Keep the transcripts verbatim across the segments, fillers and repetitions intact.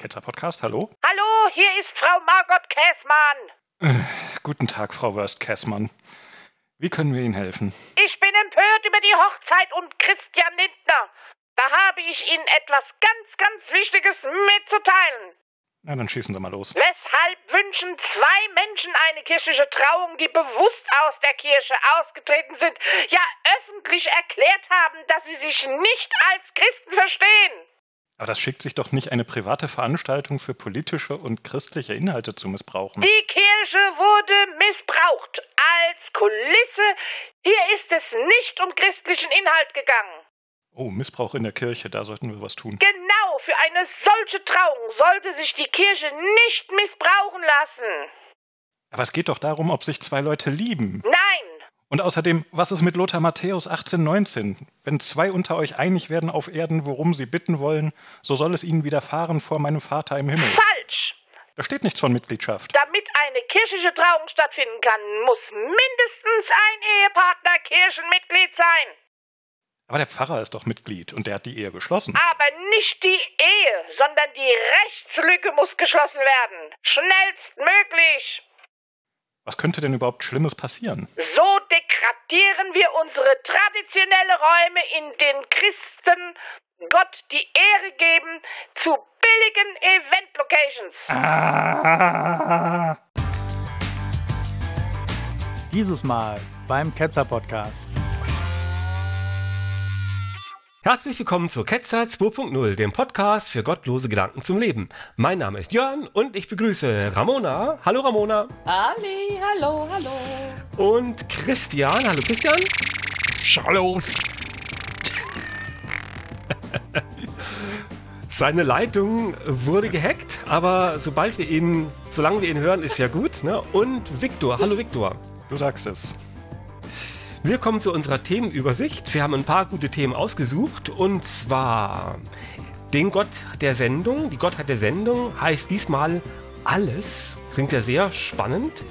Ketzer-Podcast, hallo? Hallo, hier ist Frau Margot Kässmann. Äh, guten Tag, Frau Wurst Kässmann. Wie können wir Ihnen helfen? Ich bin empört über die Hochzeit und Christian Lindner. Da habe ich Ihnen etwas ganz, ganz Wichtiges mitzuteilen. Na, dann schießen Sie mal los. Weshalb wünschen zwei Menschen eine kirchliche Trauung, die bewusst aus der Kirche ausgetreten sind, ja öffentlich erklärt haben, dass sie sich nicht als Christen verstehen? Aber das schickt sich doch nicht, eine private Veranstaltung für politische und christliche Inhalte zu missbrauchen. Die Kirche wurde missbraucht als Kulisse. Hier ist es nicht um christlichen Inhalt gegangen. Oh, Missbrauch in der Kirche, da sollten wir was tun. Genau, für eine solche Trauung sollte sich die Kirche nicht missbrauchen lassen. Aber es geht doch darum, ob sich zwei Leute lieben. Nein. Und außerdem, was ist mit Lothar Matthäus achtzehn neunzehn? Wenn zwei unter euch einig werden auf Erden, worum sie bitten wollen, so soll es ihnen widerfahren vor meinem Vater im Himmel. Falsch. Da steht nichts von Mitgliedschaft. Damit eine kirchliche Trauung stattfinden kann, muss mindestens ein Ehepartner Kirchenmitglied sein. Aber der Pfarrer ist doch Mitglied und der hat die Ehe geschlossen. Aber nicht die Ehe, sondern die Rechtslücke muss geschlossen werden. Schnellstmöglich. Was könnte denn überhaupt Schlimmes passieren? So degradieren wir unsere traditionellen Räume, in denen Christen Gott die Ehre geben, zu billigen Event-Locations. Ah. Dieses Mal beim Ketzer-Podcast. Herzlich willkommen zur Ketzer zwei Punkt null, dem Podcast für gottlose Gedanken zum Leben. Mein Name ist Jörn und ich begrüße Ramona. Hallo Ramona. Ali, hallo, hallo. Und Christian. Hallo Christian. Hallo. Seine Leitung wurde gehackt, aber sobald wir ihn, solange wir ihn hören, ist ja gut. Ne? Und Victor. Hallo Victor. Du sagst es. Wir kommen zu unserer Themenübersicht. Wir haben ein paar gute Themen ausgesucht. Und zwar den Gott der Sendung. Die Gottheit der Sendung heißt diesmal alles. Klingt ja sehr spannend.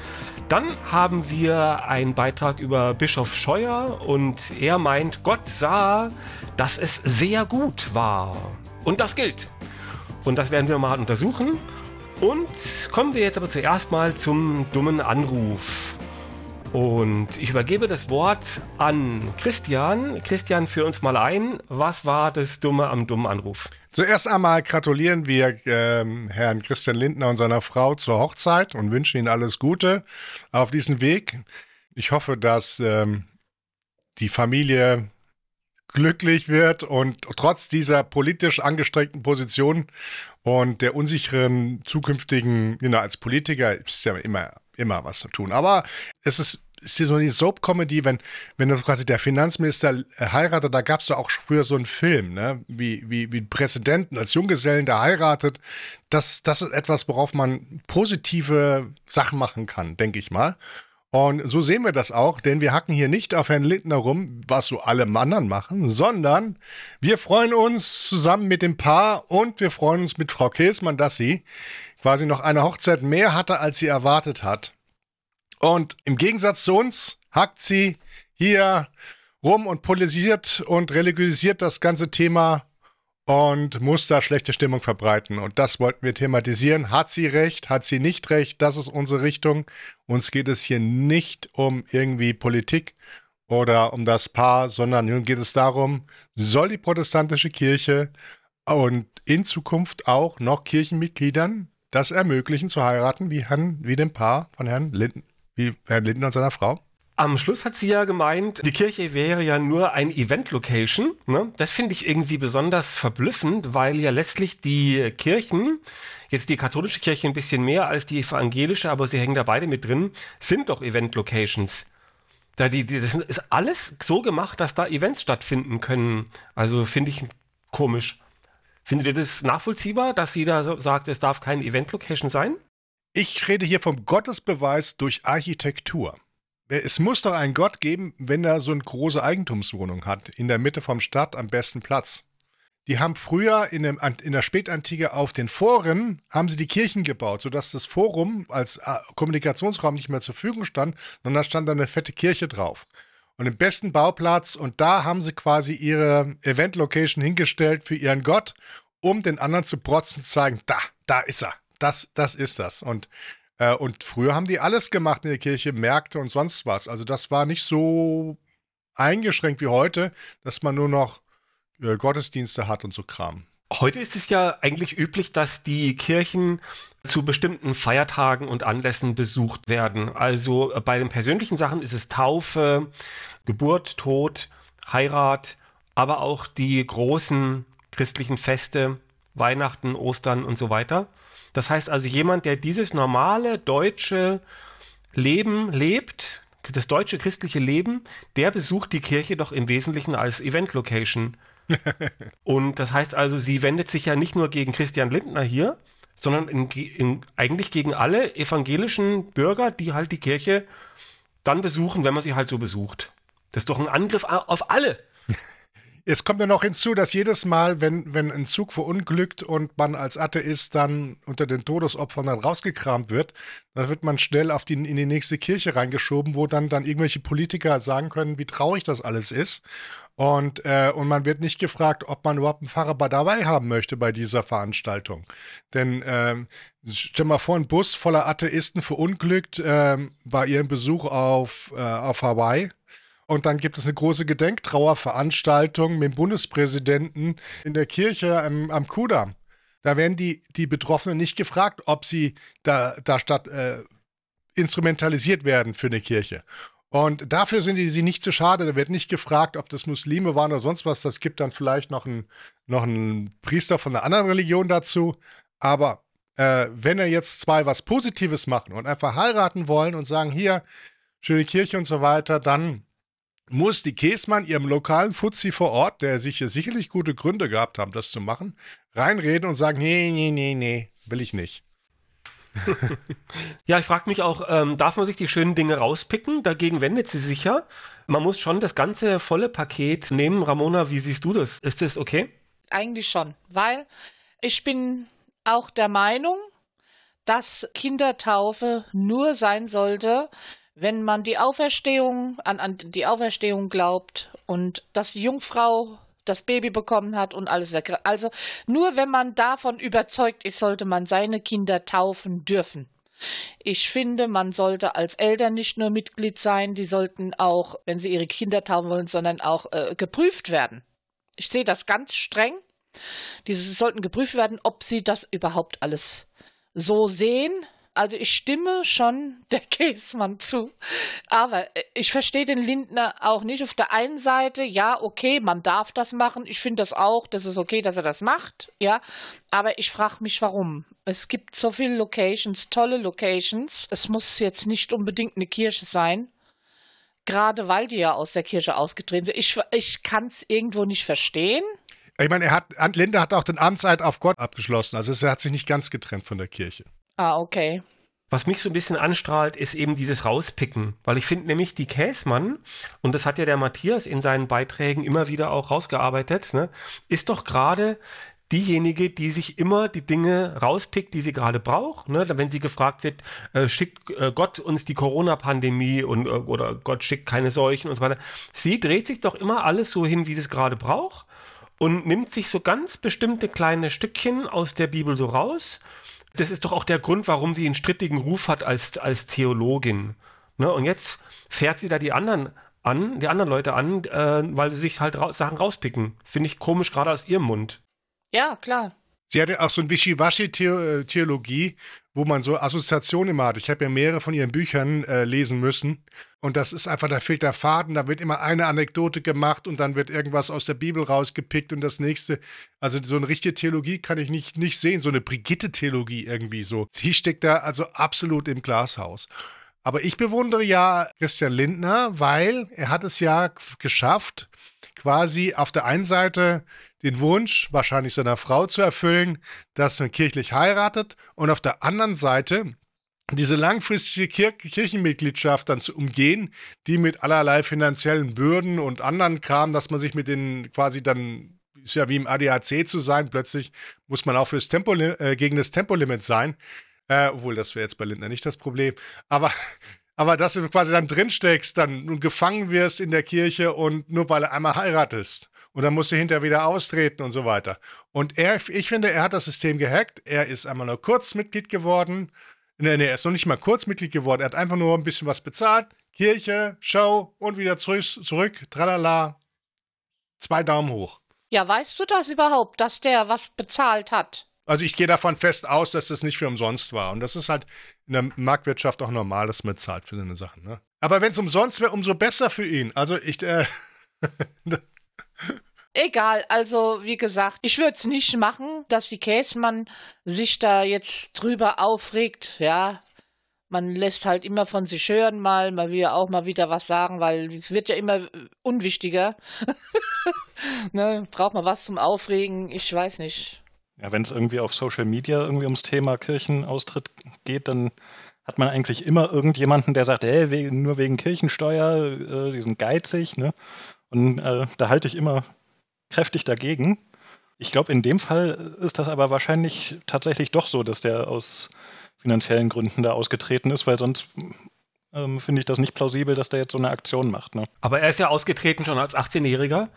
Dann haben wir einen Beitrag über Bischof Scheuer. Und er meint, Gott sah, dass es sehr gut war. Und das gilt. Und das werden wir mal untersuchen. Und kommen wir jetzt aber zuerst mal zum dummen Anruf. Und ich übergebe das Wort an Christian. Christian, führ uns mal ein. Was war das Dumme am dummen Anruf? Zuerst einmal gratulieren wir äh, Herrn Christian Lindner und seiner Frau zur Hochzeit und wünschen ihnen alles Gute auf diesem Weg. Ich hoffe, dass ähm, die Familie glücklich wird und trotz dieser politisch angestrengten Position und der unsicheren zukünftigen, genau, als Politiker ist ja immer... immer was zu tun. Aber es ist, ist hier so eine Soap-Comedy, wenn, wenn quasi der Finanzminister heiratet, da gab es ja auch früher so einen Film, ne? Wie, wie, wie Präsidenten als Junggesellen, der heiratet. Das, das ist etwas, worauf man positive Sachen machen kann, denke ich mal. Und so sehen wir das auch, denn wir hacken hier nicht auf Herrn Lindner rum, was so alle anderen machen, sondern wir freuen uns zusammen mit dem Paar und wir freuen uns mit Frau Kässmann, dass sie quasi noch eine Hochzeit mehr hatte, als sie erwartet hat. Und im Gegensatz zu uns hackt sie hier rum und politisiert und religiösiert das ganze Thema und muss da schlechte Stimmung verbreiten. Und das wollten wir thematisieren. Hat sie recht? Hat sie nicht recht? Das ist unsere Richtung. Uns geht es hier nicht um irgendwie Politik oder um das Paar, sondern nun geht es darum, soll die protestantische Kirche und in Zukunft auch noch Kirchenmitgliedern das ermöglichen zu heiraten, wie, Herrn, wie dem Paar von Herrn Lindner, wie Herrn Lindner und seiner Frau. Am Schluss hat sie ja gemeint, die Kirche wäre ja nur ein Event-Location. Ne? Das finde ich irgendwie besonders verblüffend, weil ja letztlich die Kirchen, jetzt die katholische Kirche ein bisschen mehr als die evangelische, aber sie hängen da beide mit drin, sind doch Event-Locations. Da die, die, das ist alles so gemacht, dass da Events stattfinden können. Also finde ich komisch. Findet ihr das nachvollziehbar, dass sie da sagt, es darf keine Event-Location sein? Ich rede hier vom Gottesbeweis durch Architektur. Es muss doch einen Gott geben, wenn er so eine große Eigentumswohnung hat, in der Mitte vom Stadt am besten Platz. Die haben früher in, dem, in der Spätantike auf den Foren, haben sie die Kirchen gebaut, sodass das Forum als Kommunikationsraum nicht mehr zur Verfügung stand, sondern stand da eine fette Kirche drauf. Und im besten Bauplatz und da haben sie quasi ihre Event-Location hingestellt für ihren Gott um den anderen zu protzen, zu zeigen, da, da ist er, das, das ist das. Und, äh, und früher haben die alles gemacht in der Kirche, Märkte und sonst was. Also das war nicht so eingeschränkt wie heute, dass man nur noch äh, Gottesdienste hat und so Kram. Heute ist es ja eigentlich üblich, dass die Kirchen zu bestimmten Feiertagen und Anlässen besucht werden. Also bei den persönlichen Sachen ist es Taufe, Geburt, Tod, Heirat, aber auch die großen christlichen Feste, Weihnachten, Ostern und so weiter. Das heißt also, jemand, der dieses normale deutsche Leben lebt, das deutsche christliche Leben, der besucht die Kirche doch im Wesentlichen als Event-Location. Und das heißt also, sie wendet sich ja nicht nur gegen Christian Lindner hier, sondern in, in, eigentlich gegen alle evangelischen Bürger, die halt die Kirche dann besuchen, wenn man sie halt so besucht. Das ist doch ein Angriff auf alle. Es kommt ja noch hinzu, dass jedes Mal, wenn, wenn ein Zug verunglückt und man als Atheist dann unter den Todesopfern dann rausgekramt wird, dann wird man schnell auf die, in die nächste Kirche reingeschoben, wo dann, dann irgendwelche Politiker sagen können, wie traurig das alles ist. Und, äh, und man wird nicht gefragt, ob man überhaupt einen Pfarrer dabei haben möchte bei dieser Veranstaltung. Denn äh, stell mal vor, ein Bus voller Atheisten verunglückt äh, bei ihrem Besuch auf, äh, auf Hawaii. Und dann gibt es eine große Gedenktrauerveranstaltung mit dem Bundespräsidenten in der Kirche am, am Kudamm. Da werden die, die Betroffenen nicht gefragt, ob sie da, da statt äh, instrumentalisiert werden für eine Kirche. Und dafür sind die sie nicht zu schade. Da wird nicht gefragt, ob das Muslime waren oder sonst was. Das gibt dann vielleicht noch einen, noch einen Priester von einer anderen Religion dazu. Aber äh, wenn er jetzt zwei was Positives machen und einfach heiraten wollen und sagen, hier, schöne Kirche und so weiter, dann muss die Käßmann ihrem lokalen Fuzzi vor Ort, der sich sicherlich gute Gründe gehabt haben, das zu machen, reinreden und sagen, nee, nee, nee, nee, will ich nicht. Ja, ich frage mich auch, ähm, darf man sich die schönen Dinge rauspicken? Dagegen wendet sie sich ja. Man muss schon das ganze volle Paket nehmen. Ramona, wie siehst du das? Ist das okay? Eigentlich schon, weil ich bin auch der Meinung, dass Kindertaufe nur sein sollte, wenn man die Auferstehung, an, an die Auferstehung glaubt und dass die Jungfrau das Baby bekommen hat und alles weg. Also nur wenn man davon überzeugt ist, sollte man seine Kinder taufen dürfen. Ich finde, man sollte als Eltern nicht nur Mitglied sein, die sollten auch, wenn sie ihre Kinder taufen wollen, sondern auch äh, geprüft werden. Ich sehe das ganz streng. Diese sollten geprüft werden, ob sie das überhaupt alles so sehen. Also ich stimme schon der Käßmann zu, aber ich verstehe den Lindner auch nicht. Auf der einen Seite, ja, okay, man darf das machen. Ich finde das auch, das ist okay, dass er das macht, ja. Aber ich frage mich, warum. Es gibt so viele Locations, tolle Locations. Es muss jetzt nicht unbedingt eine Kirche sein, gerade weil die ja aus der Kirche ausgetreten sind. Ich, ich kann es irgendwo nicht verstehen. Ich meine, er hat, Lindner hat auch den Amtseid auf Gott abgeschlossen. Also er hat sich nicht ganz getrennt von der Kirche. Ah, okay. Was mich so ein bisschen anstrahlt, ist eben dieses Rauspicken, weil ich finde nämlich die Käßmann, und das hat ja der Matthias in seinen Beiträgen immer wieder auch rausgearbeitet, ne, ist doch gerade diejenige, die sich immer die Dinge rauspickt, die sie gerade braucht. Ne, wenn sie gefragt wird, äh, schickt äh, Gott uns die Corona-Pandemie und, äh, oder Gott schickt keine Seuchen und so weiter. Sie dreht sich doch immer alles so hin, wie sie es gerade braucht und nimmt sich so ganz bestimmte kleine Stückchen aus der Bibel so raus. Das ist doch auch der Grund, warum sie einen strittigen Ruf hat als, als Theologin. Ne? Und jetzt fährt sie da die anderen an, die anderen Leute an, äh, weil sie sich halt ra- Sachen rauspicken. Finde ich komisch, gerade aus ihrem Mund. Ja, klar. Sie hatte auch so ein Wischiwaschi-Theologie, wo man so Assoziationen immer hat. Ich habe ja mehrere von ihren Büchern äh, lesen müssen. Und das ist einfach, da fehlt der Faden, da wird immer eine Anekdote gemacht und dann wird irgendwas aus der Bibel rausgepickt und das nächste. Also so eine richtige Theologie kann ich nicht, nicht sehen, so eine Brigitte-Theologie irgendwie so. Sie steckt da also absolut im Glashaus. Aber ich bewundere ja Christian Lindner, weil er hat es ja geschafft, quasi auf der einen Seite den Wunsch wahrscheinlich seiner Frau zu erfüllen, dass man kirchlich heiratet und auf der anderen Seite diese langfristige Kir- Kirchenmitgliedschaft dann zu umgehen, die mit allerlei finanziellen Bürden und anderen Kram, dass man sich mit den quasi dann, ist ja wie im A D A C zu sein, plötzlich muss man auch fürs Tempo, äh, gegen das Tempolimit sein, äh, obwohl das wäre jetzt bei Lindner nicht das Problem, aber... Aber dass du quasi dann drinsteckst, dann gefangen wirst in der Kirche und nur weil du einmal heiratest. und dann musste hinterher wieder austreten und so weiter. Und er, ich finde, er hat das System gehackt. Er ist einmal nur Kurzmitglied geworden. Nee, nee, er ist noch nicht mal Kurzmitglied geworden. Er hat einfach nur ein bisschen was bezahlt. Kirche, Show und wieder zurück, zurück. Tralala. Zwei Daumen hoch. Ja, weißt du das überhaupt, dass der was bezahlt hat? Also ich gehe davon fest aus, dass das nicht für umsonst war. Und das ist halt in der Marktwirtschaft auch normal, dass man zahlt für so eine Sache. Ne? Aber wenn es umsonst wäre, umso besser für ihn. Also ich... Äh, Egal, also wie gesagt, ich würde es nicht machen, dass die Kässmann sich da jetzt drüber aufregt. Ja, man lässt halt immer von sich hören mal, man will ja auch mal wieder was sagen, weil es wird ja immer unwichtiger. Ne? Braucht man was zum Aufregen, ich weiß nicht. Ja, wenn es irgendwie auf Social Media irgendwie ums Thema Kirchenaustritt geht, dann hat man eigentlich immer irgendjemanden, der sagt, hey, we- nur wegen Kirchensteuer, äh, die sind geizig, ne? Und äh, da halte ich immer kräftig dagegen. Ich glaube, in dem Fall ist das aber wahrscheinlich tatsächlich doch so, dass der aus finanziellen Gründen da ausgetreten ist, weil sonst ähm, finde ich das nicht plausibel, dass der jetzt so eine Aktion macht. Ne? Aber er ist ja ausgetreten schon als achtzehnjähriger.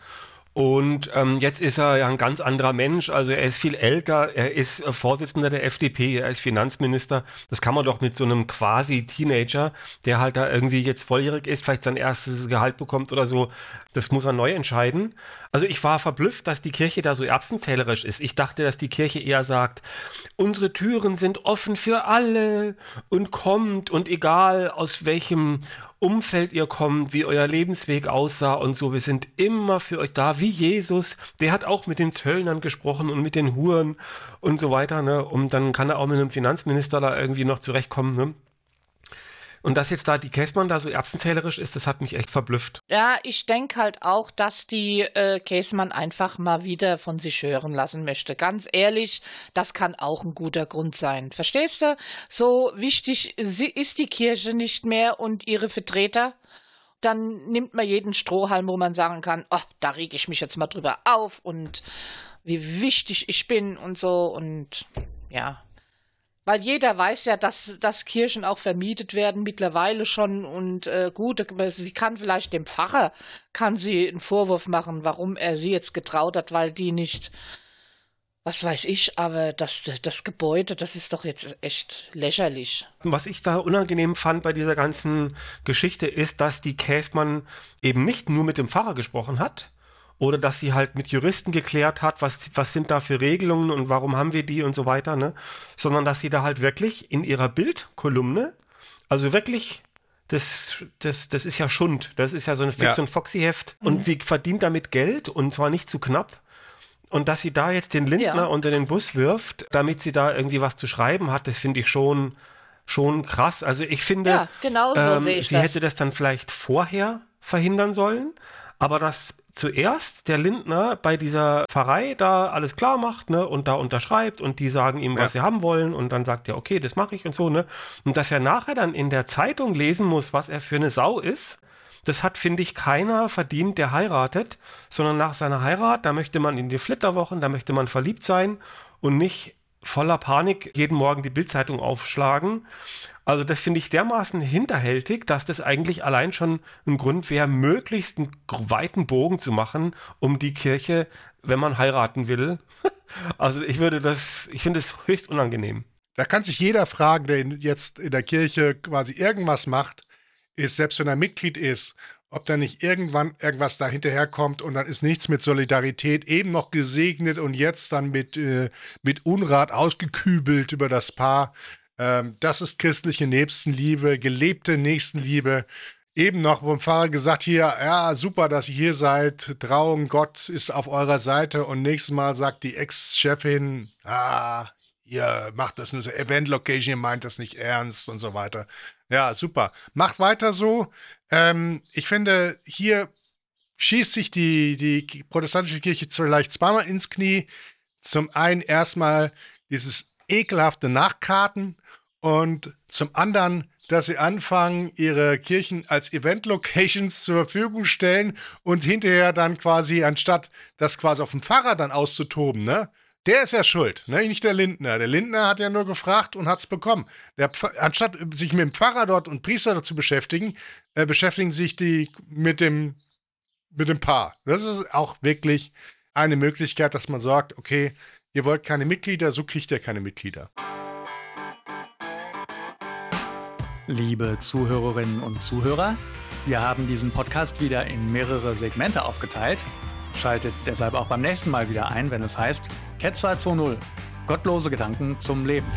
Und ähm, jetzt ist er ja ein ganz anderer Mensch, also er ist viel älter, er ist äh, Vorsitzender der F D P, er ist Finanzminister, das kann man doch mit so einem quasi Teenager, der halt da irgendwie jetzt volljährig ist, vielleicht sein erstes Gehalt bekommt oder so, das muss er neu entscheiden. Also ich war verblüfft, dass die Kirche da so erbsenzählerisch ist. Ich dachte, dass die Kirche eher sagt, unsere Türen sind offen für alle und kommt und egal aus welchem Umfeld ihr kommt, wie euer Lebensweg aussah und so, wir sind immer für euch da, wie Jesus, der hat auch mit den Zöllnern gesprochen und mit den Huren und so weiter, ne, und dann kann er auch mit einem Finanzminister da irgendwie noch zurechtkommen, ne. Und dass jetzt da die Kässmann da so erbsenzählerisch ist, das hat mich echt verblüfft. Ja, ich denke halt auch, dass die äh, Kässmann einfach mal wieder von sich hören lassen möchte. Ganz ehrlich, das kann auch ein guter Grund sein. Verstehst du? So wichtig ist die Kirche nicht mehr und ihre Vertreter. Dann nimmt man jeden Strohhalm, wo man sagen kann, oh, da rege ich mich jetzt mal drüber auf und wie wichtig ich bin und so und ja. Weil jeder weiß ja, dass, dass Kirchen auch vermietet werden mittlerweile schon. Und äh, gut, sie kann vielleicht dem Pfarrer, kann sie einen Vorwurf machen, warum er sie jetzt getraut hat, weil die nicht, was weiß ich, aber das, das Gebäude, das ist doch jetzt echt lächerlich. Was ich da unangenehm fand bei dieser ganzen Geschichte ist, dass die Kässmann eben nicht nur mit dem Pfarrer gesprochen hat, oder dass sie halt mit Juristen geklärt hat, was, was sind da für Regelungen und warum haben wir die und so weiter, ne? Sondern dass sie da halt wirklich in ihrer Bildkolumne, also wirklich, das, das, das ist ja Schund, das ist ja so ein Fix- und Foxy-Heft und mhm. sie verdient damit Geld und zwar nicht zu knapp. Und dass sie da jetzt den Lindner ja. unter den Bus wirft, damit sie da irgendwie was zu schreiben hat, das finde ich schon, schon krass. Also ich finde, ja, genau so ähm, sehe ich sie das. Hätte das dann vielleicht vorher verhindern sollen, aber das zuerst der Lindner bei dieser Pfarrei da alles klar macht, ne, und da unterschreibt und die sagen ihm, was ja. sie haben wollen und dann sagt er, okay, das mache ich und so, ne, und dass er nachher dann in der Zeitung lesen muss, was er für eine Sau ist, das hat, finde ich, keiner verdient, der heiratet, sondern nach seiner Heirat, da möchte man in die Flitterwochen, da möchte man verliebt sein und nicht voller Panik jeden Morgen die Bildzeitung aufschlagen. Also das finde ich dermaßen hinterhältig, dass das eigentlich allein schon ein Grund wäre, möglichst einen weiten Bogen zu machen, um die Kirche, wenn man heiraten will. Also ich würde das, ich finde es höchst unangenehm. Da kann sich jeder fragen, der jetzt in der Kirche quasi irgendwas macht, ist, selbst wenn er Mitglied ist, ob da nicht irgendwann irgendwas da hinterherkommt und dann ist nichts mit Solidarität eben noch gesegnet und jetzt dann mit, äh, mit Unrat ausgekübelt über das Paar. Ähm, das ist christliche Nächstenliebe, gelebte Nächstenliebe. Eben noch vom Pfarrer gesagt, hier, ja, super, dass ihr hier seid, Trauung, Gott ist auf eurer Seite und nächstes Mal sagt die Ex-Chefin, ah, ihr macht das nur so Event-Location, ihr meint das nicht ernst und so weiter. Ja, super. Macht weiter so. Ähm, ich finde, hier schießt sich die, die protestantische Kirche vielleicht zweimal ins Knie. Zum einen erstmal dieses ekelhafte Nachkarten und zum anderen, dass sie anfangen, ihre Kirchen als Event-Locations zur Verfügung stellen und hinterher dann quasi, anstatt das quasi auf dem Pfarrer dann auszutoben, ne? Der ist ja schuld, ne? Nicht der Lindner. Der Lindner hat ja nur gefragt und hat es bekommen. Der Pf- anstatt sich mit dem Pfarrer dort und Priester dort zu beschäftigen, äh, beschäftigen sich die mit dem mit dem Paar. Das ist auch wirklich eine Möglichkeit, dass man sagt, okay, ihr wollt keine Mitglieder, so kriegt ihr keine Mitglieder. Liebe Zuhörerinnen und Zuhörer, wir haben diesen Podcast wieder in mehrere Segmente aufgeteilt. Schaltet deshalb auch beim nächsten Mal wieder ein, wenn es heißt Ketzer zwei Punkt null. Gottlose Gedanken zum Leben.